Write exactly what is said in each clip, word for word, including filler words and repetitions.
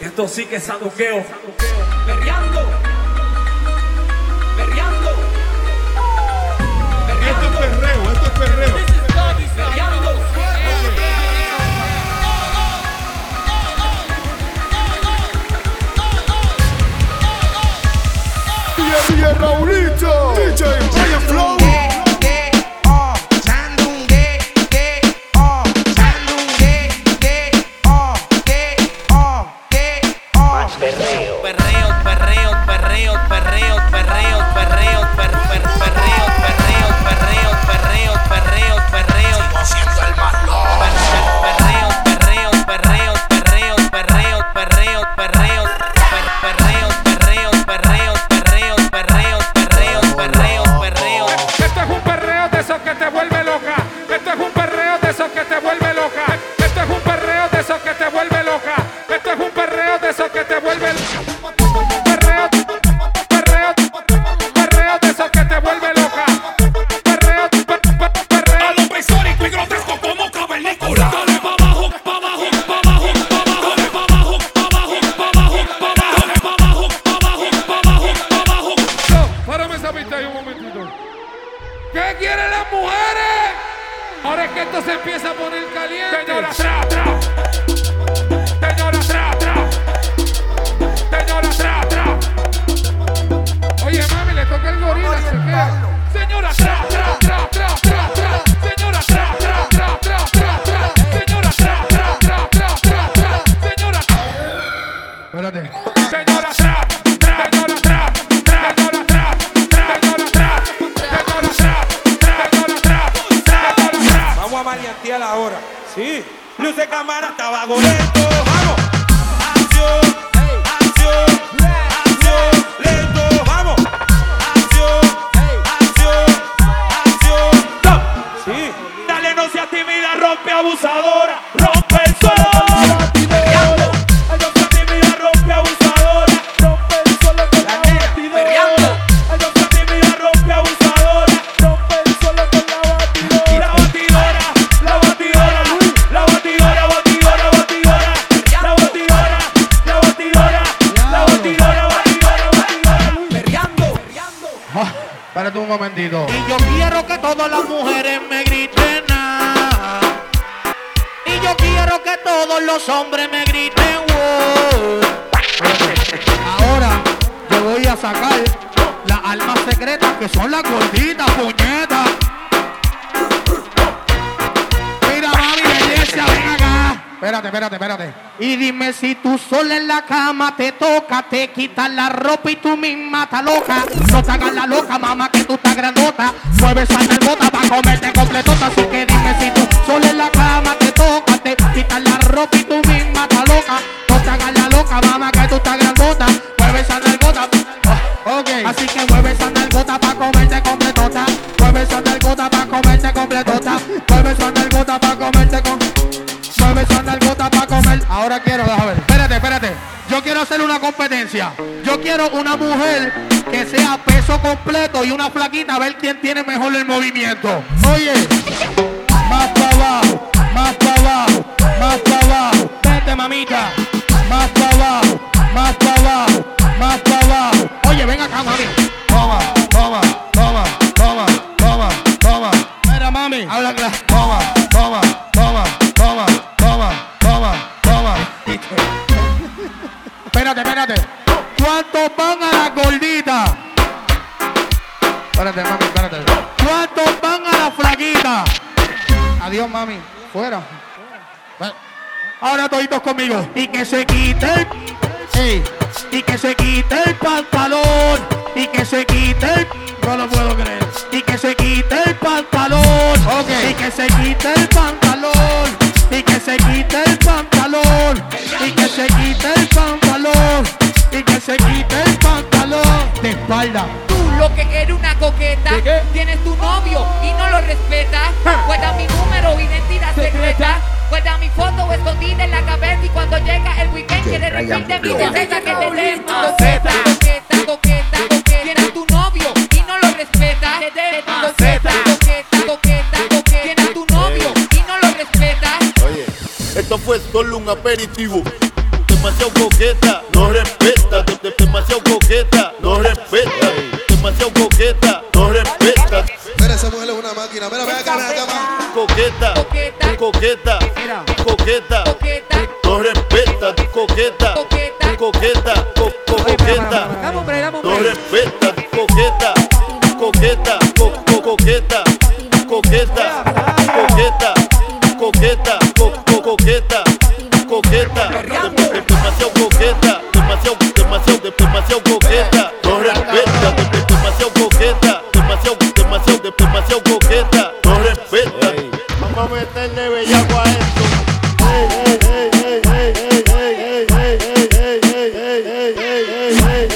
Esto sí que es saduqueo. Perreando, perreando. Esto es perreo, esto es perreo. D J Raulito, D J Bryan Flow. Te toca, te quitas la ropa y tú misma estás loca. No te hagas la loca, mamá, que tú estás grandota. Mueve esa nalgota pa' comerte completota. Así que dime si tú sola en la cama te toca, te quitas la ropa y tú misma estás loca. No te hagas la loca, mamá, que tú estás grandota. Mueve esa nalgota, oh, okay. Así que mueve esa nalgota pa' comerte completota. Mueve esa nalgota pa' comerte completota. Mueve esa nalgota pa' comerte con. Mueve esa nalgota pa' comer. Ahora quiero, déjame ver. Espérate, espérate. Yo quiero hacer una competencia. Yo quiero una mujer que sea peso completo y una flaquita, a ver quién tiene mejor el movimiento. Oye, más para abajo, más para abajo, más para abajo. Vete, mamita, más para abajo, más para abajo, más para abajo. Oye, ven acá, mami. Toma, toma, toma, toma, toma, toma. Mira, mami, habla claro. Toma, toma, toma, toma, toma, toma, toma. Espérate, espérate. ¿Cuántos van a la gordita? Espérate, mami, espérate. ¿Cuántos van a la flaquita? Adiós, mami. Fuera. Ahora toditos conmigo. Y que se quite el... Hey. Y que se quite el pantalón. Y que se quite el... No lo puedo creer. Y que se quite el pantalón. Okay. Y que se quite el pantalón. Y que se quite el pantalón, y que se quite el pantalón, y que se quite el pantalón de espalda. Tú lo que eres una coqueta, tienes tu novio y no lo respetas. Guarda mi número, identidad secreta. Guarda mi foto escondida en la cabeza y cuando llega el weekend quieres repetir mi receta que te des maceta. Coqueta, coqueta, coqueta, tienes tu novio y no lo respetas. Te des maceta. Coqueta, coqueta, coqueta, tienes tu novio. Esto fue solo un aperitivo. demasiado coqueta, no respeta, demasiado coqueta, no respeta, demasiado coqueta, no respeta. Mira, esa mujer es una máquina, mira, mira, acá, acá, acá. Coqueta, coqueta, coqueta, no respeta, coqueta, coqueta, coqueta, no respeta, coqueta, coqueta, coqueta, coqueta, coqueta, coqueta, coqueta, coqueta, demasiado coqueta, demasiado, demasiado, demasiado coqueta, no respeta, demasiado coqueta, demasiado, demasiado, demasiado coqueta, no respeta. Vamos a meterle bellaco a esto. Hey, hey, hey, hey, hey, hey, hey, hey, hey, hey, hey, hey, hey, hey.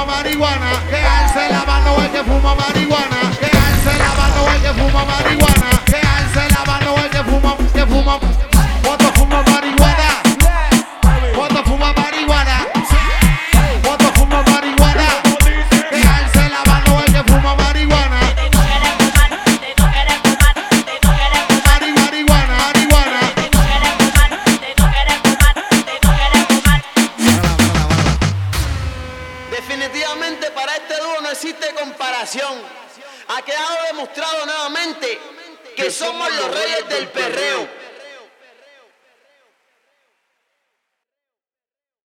Marihuana, que alce la mano el que fuma marihuana, que alce la mano el que fuma, que fuma, otro fuma marihuana, ha quedado demostrado nuevamente que somos los reyes del perreo.